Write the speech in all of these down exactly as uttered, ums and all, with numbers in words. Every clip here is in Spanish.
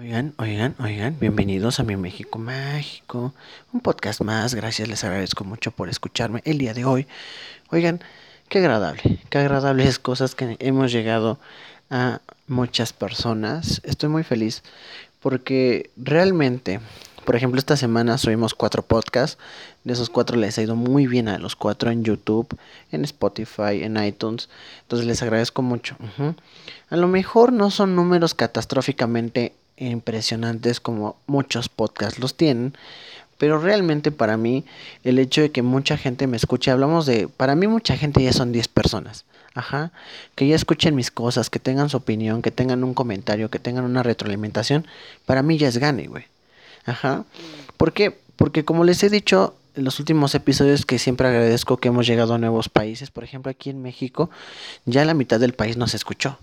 Oigan, oigan, oigan, bienvenidos a Mi México Mágico, un podcast más. Gracias, les agradezco mucho por escucharme el día de hoy. Oigan, qué agradable, qué agradables cosas que hemos llegado a muchas personas. Estoy muy feliz porque realmente, por ejemplo, esta semana subimos cuatro podcasts. De esos cuatro les ha ido muy bien a los cuatro en YouTube, en Spotify, en iTunes. Entonces les agradezco mucho. Uh-huh. A lo mejor no son números catastróficamente impresionantes como muchos podcasts los tienen, pero realmente para mí el hecho de que mucha gente me escuche, hablamos de, para mí mucha gente ya son diez personas, ajá, que ya escuchen mis cosas, que tengan su opinión, que tengan un comentario, que tengan una retroalimentación, para mí ya es gane, güey, ajá, ¿por qué? Porque como les he dicho en los últimos episodios, que siempre agradezco que hemos llegado a nuevos países. Por ejemplo, aquí en México ya la mitad del país nos escuchó.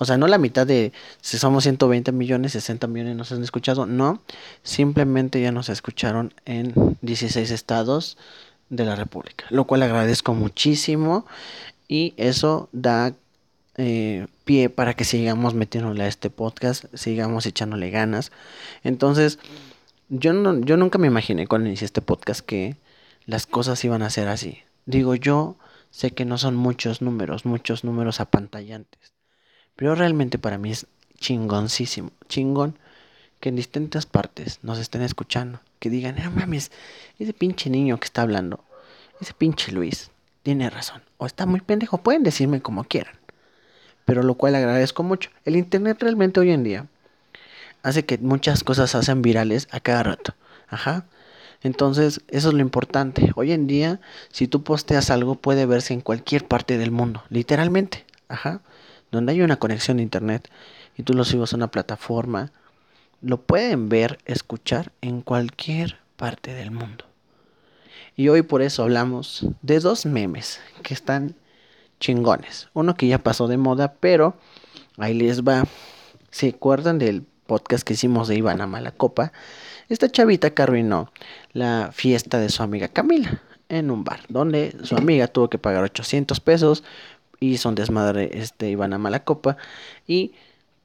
O sea, no la mitad de, si somos ciento veinte millones, sesenta millones nos han escuchado. No, simplemente ya nos escucharon en dieciséis estados de la República. Lo cual agradezco muchísimo y eso da eh, pie para que sigamos metiéndole a este podcast, sigamos echándole ganas. Entonces, yo, no, yo nunca me imaginé cuando inicié este podcast que las cosas iban a ser así. Digo, yo sé que no son muchos números, muchos números apantallantes. Pero realmente para mí es chingoncísimo, chingón, que en distintas partes nos estén escuchando. Que digan, no mames, ese pinche niño que está hablando, ese pinche Luis, tiene razón. O está muy pendejo, pueden decirme como quieran. Pero lo cual agradezco mucho. El internet realmente hoy en día hace que muchas cosas se hacen virales a cada rato. Ajá. Entonces, eso es lo importante. Hoy en día, si tú posteas algo, puede verse en cualquier parte del mundo. Literalmente. Ajá. Donde hay una conexión de internet y tú lo subes a una plataforma, lo pueden ver, escuchar en cualquier parte del mundo. Y hoy por eso hablamos de dos memes que están chingones. Uno que ya pasó de moda, pero ahí les va. ¿Se acuerdan del podcast que hicimos de Ivana Malacopa? Esta chavita que arruinó la fiesta de su amiga Camila en un bar, donde su amiga tuvo que pagar ochocientos pesos. Hizo un desmadre este Ivana Malacopa y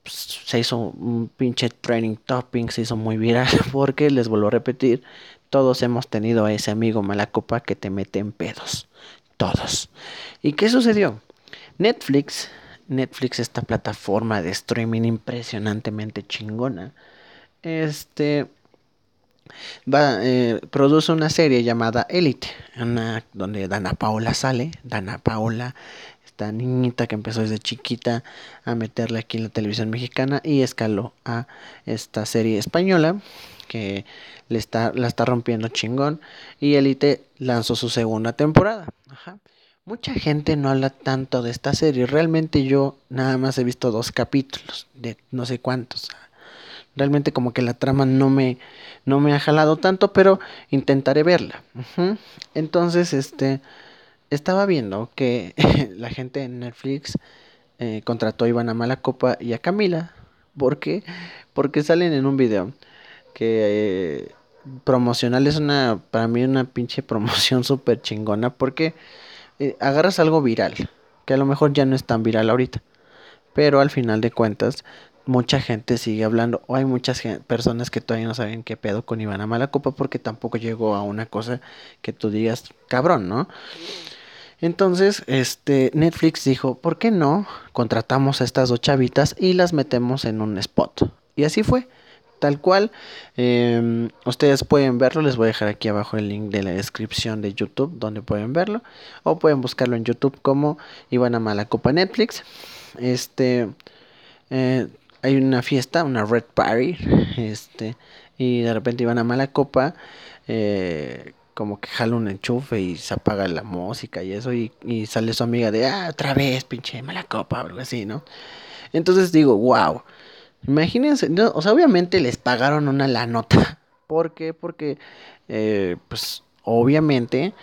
pues, se hizo un pinche training topping, se hizo muy viral porque, les vuelvo a repetir, todos hemos tenido a ese amigo Malacopa que te mete en pedos, todos. ¿Y qué sucedió? Netflix, Netflix esta plataforma de streaming impresionantemente chingona, este... Va, eh, produce una serie llamada Elite, una, donde Danna Paola sale. Danna Paola, esta niñita que empezó desde chiquita a meterle aquí en la televisión mexicana y escaló a esta serie española que le está, la está rompiendo chingón. Y Elite lanzó su segunda temporada. Ajá. Mucha gente no habla tanto de esta serie. Realmente yo nada más he visto dos capítulos de no sé cuántos. Realmente como que la trama no me, no me ha jalado tanto, pero intentaré verla. Uh-huh. Entonces, este, estaba viendo que la gente en Netflix eh, contrató a Ivana Malacopa y a Camila. ¿Por qué? Porque salen en un video que eh, promocional es una, para mí una pinche promoción súper chingona. Porque eh, agarras algo viral, que a lo mejor ya no es tan viral ahorita. Pero al final de cuentas, mucha gente sigue hablando, o hay muchas ge- personas que todavía no saben qué pedo con Ivana Malacopa porque tampoco llegó a una cosa que tú digas, cabrón, ¿no? Entonces, este, Netflix dijo, ¿por qué no contratamos a estas dos chavitas y las metemos en un spot? Y así fue, tal cual. Eh, ustedes pueden verlo, les voy a dejar aquí abajo el link de la descripción de YouTube donde pueden verlo, o pueden buscarlo en YouTube como Ivana Malacopa Netflix. Este, eh, hay una fiesta, una red party, este, y de repente Ivana Malacopa, eh, como que jala un enchufe y se apaga la música y eso, y, y sale su amiga de, ah, otra vez, pinche Malacopa, o algo así, ¿no? Entonces digo, wow, imagínense, no, o sea, obviamente les pagaron una la nota, ¿por qué? Porque, eh, pues, obviamente,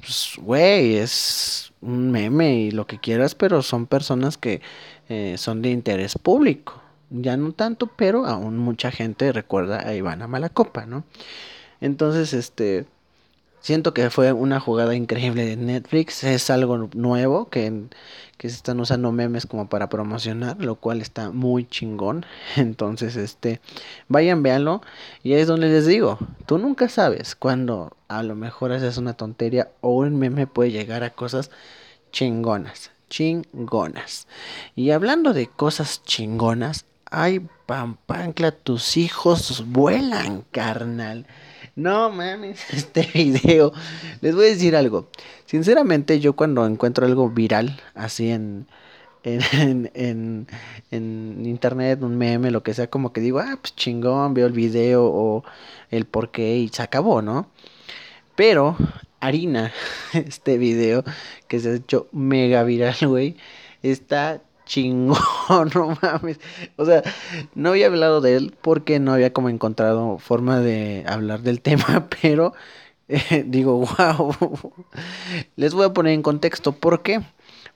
pues, güey, es un meme y lo que quieras, pero son personas que eh, son de interés público. Ya no tanto, pero aún mucha gente recuerda a Ivana Malacopa, ¿no? Entonces, este, Siento que fue una jugada increíble de Netflix. Es algo nuevo que, que se están usando memes como para promocionar, lo cual está muy chingón. Entonces, este, vayan, véanlo. Y ahí es donde les digo, tú nunca sabes cuando a lo mejor haces una tontería o un meme puede llegar a cosas chingonas, chingonas. Y hablando de cosas chingonas, ay, pampancla, tus hijos vuelan, carnal. No mames, este video. Les voy a decir algo. Sinceramente, yo cuando encuentro algo viral, así en en, en, en, en internet, un meme, lo que sea, como que digo, ah, pues chingón, veo el video o el porqué y se acabó, ¿no? Pero, harina, este video que se ha hecho mega viral, güey, está chingón, no mames. O sea, no había hablado de él porque no había como encontrado forma de hablar del tema, pero eh, digo, wow. Les voy a poner en contexto porque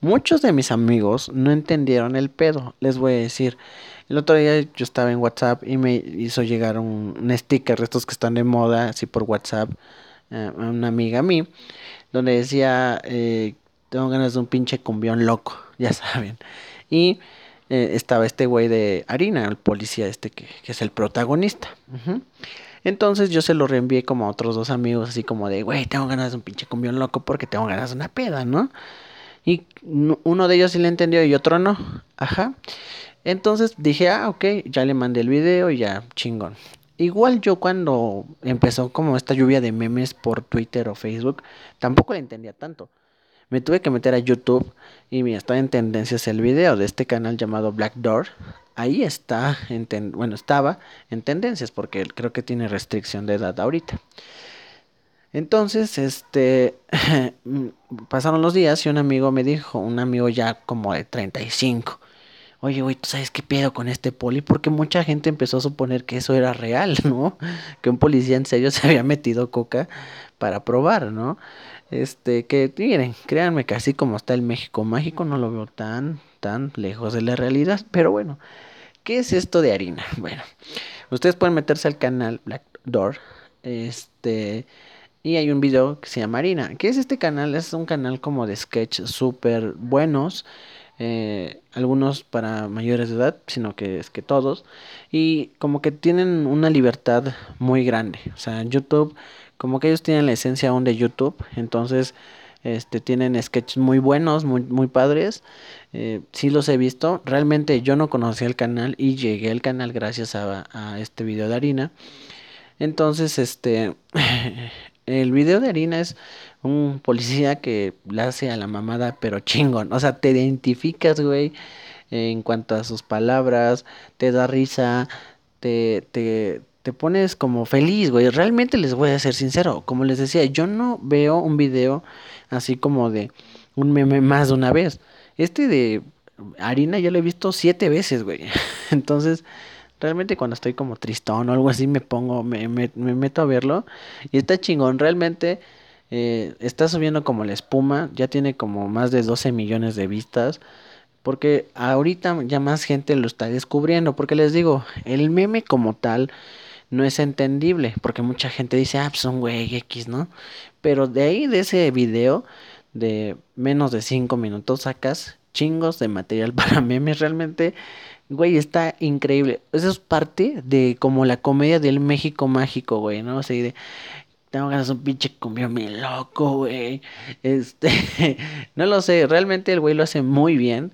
muchos de mis amigos no entendieron el pedo. Les voy a decir, el otro día yo estaba en WhatsApp y me hizo llegar un, un sticker, estos que están de moda, así por WhatsApp, eh, una amiga a mí, donde decía, eh, tengo ganas de un pinche cumbión loco, ya saben. Y eh, estaba este güey de harina, el policía este que, que es el protagonista. Uh-huh. Entonces yo se lo reenvié como a otros dos amigos, así como de, güey, tengo ganas de un pinche cumbión loco porque tengo ganas de una peda, ¿no? Y no, uno de ellos sí le entendió y otro no. Ajá. Entonces dije, ah, ok, ya le mandé el video y ya, chingón. Igual yo cuando empezó como esta lluvia de memes por Twitter o Facebook, tampoco le entendía tanto. Me tuve que meter a YouTube y mira, está en tendencias el video de este canal llamado Black Door. Ahí está, en ten, bueno, estaba en tendencias porque creo que tiene restricción de edad ahorita. Entonces, este, pasaron los días y un amigo me dijo, un amigo ya como de treinta y cinco. Oye, güey, ¿tú sabes qué pedo con este poli? Porque mucha gente empezó a suponer que eso era real, ¿no? Que un policía en serio se había metido coca para probar, ¿no? Este, que miren, créanme que así como está el México mágico, no lo veo tan, tan lejos de la realidad. Pero bueno, ¿qué es esto de harina? Bueno, ustedes pueden meterse al canal Black Door, este, y hay un video que se llama Harina. ¿Qué es este canal? Es un canal como de sketch súper buenos. Eh, algunos para mayores de edad, sino que es que todos, y como que tienen una libertad muy grande. O sea, YouTube, como que ellos tienen la esencia aún de YouTube, entonces este tienen sketches muy buenos, muy, muy padres. Eh, sí los he visto, realmente yo no conocía el canal y llegué al canal gracias a, a este video de harina. Entonces, este el video de harina es un policía que la hace a la mamada, pero chingón. O sea, te identificas, güey, en cuanto a sus palabras, te da risa, te, te, te pones como feliz, güey. Realmente les voy a ser sincero, como les decía, yo no veo un video así como de un meme más de una vez. Este de harina ya lo he visto siete veces, güey. Entonces, realmente cuando estoy como tristón o algo así, me pongo, me, me, me meto a verlo y está chingón. Realmente eh, está subiendo como la espuma, ya tiene como más de doce millones de vistas, porque ahorita ya más gente lo está descubriendo, porque les digo, el meme como tal no es entendible, porque mucha gente dice, ah, pues un güey X, ¿no? Pero de ahí, de ese video de menos de cinco minutos, sacas chingos de material para memes. Realmente, güey, está increíble. Eso es parte de como la comedia del México mágico, güey, ¿no? O sea, de, tengo ganas de un pinche cumbión bien loco, güey. Este, no lo sé, realmente el güey lo hace muy bien.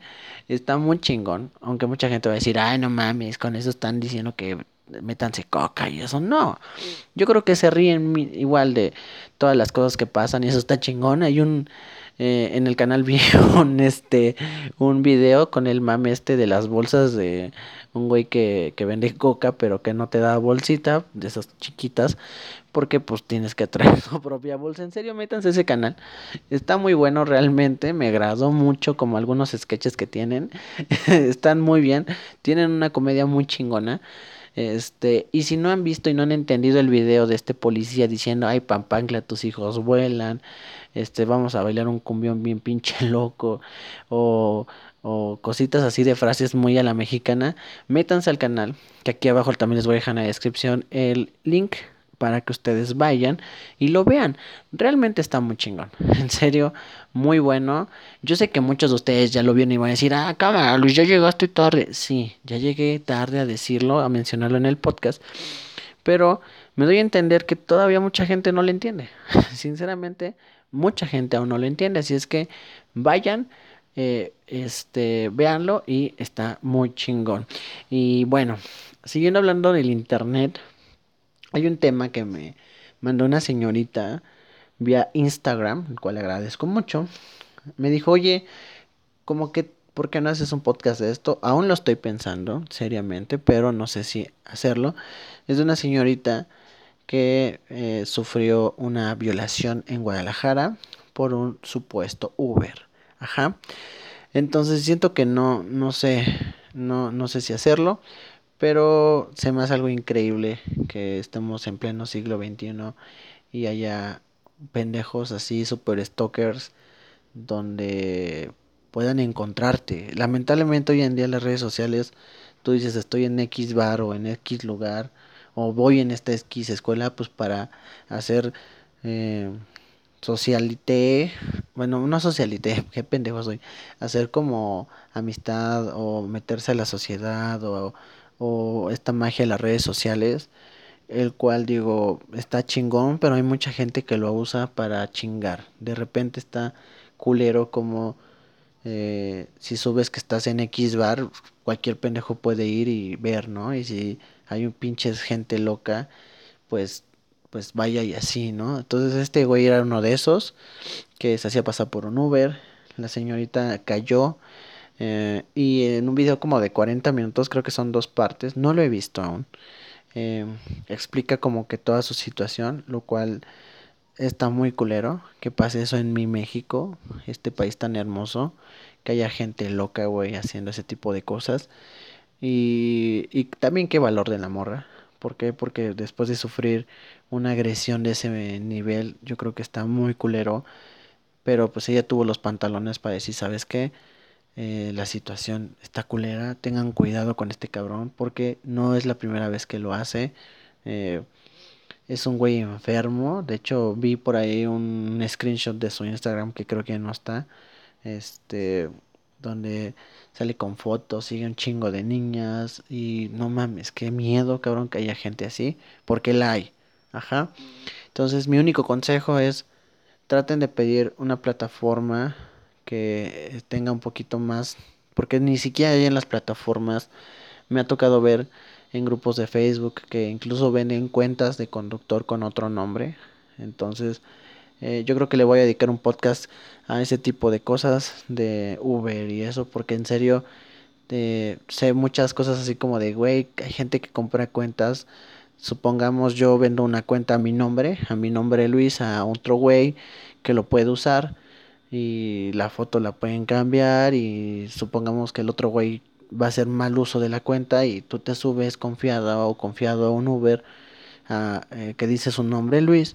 Está muy chingón, aunque mucha gente va a decir, ay, no mames, con eso están diciendo que métanse coca y eso. No, yo creo que se ríen igual de todas las cosas que pasan y eso está chingón. Hay un... Eh, en el canal vi un, este, un video con el mame este de las bolsas de un güey que, que vende coca pero que no te da bolsita, de esas chiquitas, porque pues tienes que traer tu propia bolsa. En serio, métanse a ese canal, está muy bueno realmente, me agradó mucho como algunos sketches que tienen. Están muy bien, tienen una comedia muy chingona. Este, y si no han visto y no han entendido el video de este policía diciendo, ay, pampancla, tus hijos vuelan, este, vamos a bailar un cumbión bien pinche loco, o, o cositas así de frases muy a la mexicana, métanse al canal, que aquí abajo también les voy a dejar en la descripción el link para que ustedes vayan y lo vean. Realmente está muy chingón, en serio, muy bueno. Yo sé que muchos de ustedes ya lo vieron y van a decir, ah, cámara, Luis, ya llegaste tarde. Sí, ya llegué tarde a decirlo, a mencionarlo en el podcast, pero me doy a entender que todavía mucha gente no lo entiende. Sinceramente, mucha gente aún no lo entiende, así es que vayan. Eh, este, véanlo y está muy chingón. Y bueno, siguiendo hablando del internet, hay un tema que me mandó una señorita vía Instagram, el cual le agradezco mucho. Me dijo, oye, como que, ¿por qué no haces un podcast de esto? Aún lo estoy pensando seriamente, pero no sé si hacerlo. Es de una señorita que eh, sufrió una violación en Guadalajara por un supuesto Uber. Ajá, entonces siento que no, no sé, no, no sé si hacerlo, pero se me hace algo increíble que estemos en pleno siglo veintiuno y haya pendejos así, super stalkers, donde puedan encontrarte. Lamentablemente hoy en día las redes sociales, tú dices estoy en X bar o en X lugar, o voy en esta X escuela, pues para hacer... Eh, socialité, bueno, no socialité, qué pendejo soy, hacer como amistad o meterse a la sociedad o, o esta magia de las redes sociales, el cual digo, está chingón, pero hay mucha gente que lo usa para chingar. De repente está culero como eh, si subes que estás en X bar, cualquier pendejo puede ir y ver, ¿no? Y si hay un pinche gente loca, pues... pues vaya y así, ¿no? Entonces este güey era uno de esos que se hacía pasar por un Uber. La señorita cayó eh, y en un video como de cuarenta minutos, creo que son dos partes, no lo he visto aún, eh, explica como que toda su situación, lo cual está muy culero, que pase eso en mi México, este país tan hermoso, que haya gente loca, güey, haciendo ese tipo de cosas. Y, y también qué valor de la morra. ¿Por qué? Porque después de sufrir una agresión de ese nivel, yo creo que está muy culero. Pero pues ella tuvo los pantalones para decir, ¿sabes qué? Eh, la situación está culera, tengan cuidado con este cabrón, porque no es la primera vez que lo hace. Eh, es un güey enfermo. De hecho, vi por ahí un screenshot de su Instagram, que creo que no está, este... donde sale con fotos, sigue un chingo de niñas. Y no mames, qué miedo, cabrón, que haya gente así, porque la hay. Ajá. Entonces mi único consejo es, traten de pedir una plataforma que tenga un poquito más, porque ni siquiera hay en las plataformas. Me ha tocado ver en grupos de Facebook que incluso venden cuentas de conductor con otro nombre. Entonces... Eh, yo creo que le voy a dedicar un podcast a ese tipo de cosas de Uber y eso, porque en serio eh, sé muchas cosas así como de, güey, hay gente que compra cuentas. Supongamos yo vendo una cuenta a mi nombre, a mi nombre Luis, a otro güey que lo puede usar y la foto la pueden cambiar, y supongamos que el otro güey va a hacer mal uso de la cuenta y tú te subes confiada o confiado a un Uber a, eh, que dice su nombre Luis,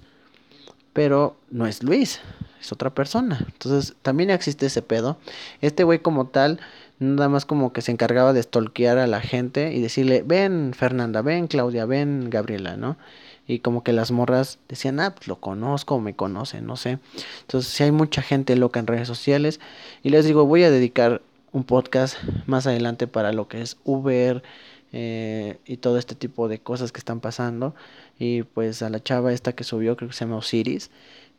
pero no es Luis, es otra persona. Entonces también existe ese pedo. Este güey como tal, nada más como que se encargaba de stalkear a la gente y decirle, ven Fernanda, ven Claudia, ven Gabriela, ¿no? Y como que las morras decían, ah, pues lo conozco, me conocen, no sé. Entonces sí hay mucha gente loca en redes sociales. Y les digo, voy a dedicar un podcast más adelante para lo que es Uber, Eh, y todo este tipo de cosas que están pasando. Y pues a la chava esta que subió, creo que se llama Osiris,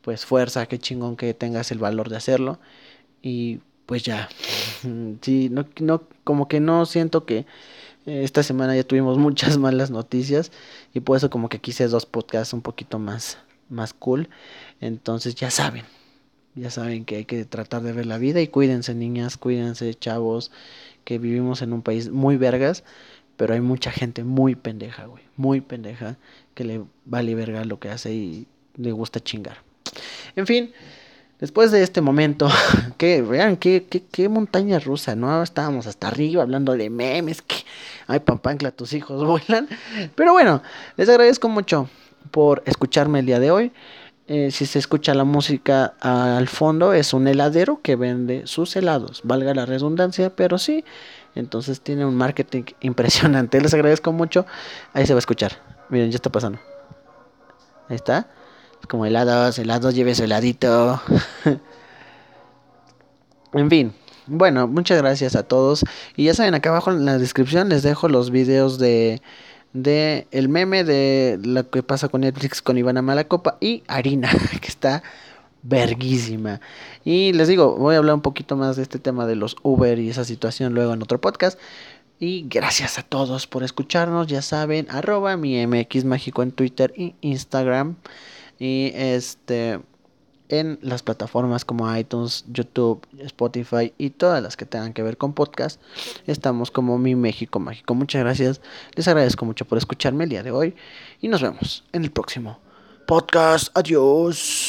pues fuerza, qué chingón que tengas el valor de hacerlo. Y pues ya, sí, no, no, como que no siento que eh, esta semana ya tuvimos muchas malas noticias, y por eso como que quise dos podcasts un poquito más, más cool. Entonces ya saben, ya saben que hay que tratar de ver la vida, y cuídense niñas, cuídense chavos, que vivimos en un país muy vergas. Pero hay mucha gente muy pendeja, güey. Muy pendeja. Que le vale verga lo que hace y le gusta chingar. En fin. Después de este momento. Que vean, qué, qué, qué montaña rusa, ¿no? Estábamos hasta arriba hablando de memes. Que, ay, pampancla, tus hijos vuelan. Pero bueno. Les agradezco mucho por escucharme el día de hoy. Eh, si se escucha la música al fondo, es un heladero que vende sus helados, valga la redundancia, pero sí, entonces tiene un marketing impresionante. Les agradezco mucho. Ahí se va a escuchar, miren, ya está pasando. Ahí está. Como helados, helados, lleve su heladito. En fin. Bueno, muchas gracias a todos. Y ya saben, acá abajo en la descripción les dejo los videos de... de el meme de lo que pasa con Netflix con Ivana Malacopa y harina, que está verguísima. Y les digo, voy a hablar un poquito más de este tema de los Uber y esa situación luego en otro podcast. Y gracias a todos por escucharnos. Ya saben, arroba mi M X mágico en Twitter y Instagram. Y este en las plataformas como iTunes, YouTube, Spotify y todas las que tengan que ver con podcast, estamos como Mi México Mágico. Muchas gracias, les agradezco mucho por escucharme el día de hoy y nos vemos en el próximo podcast. Adiós.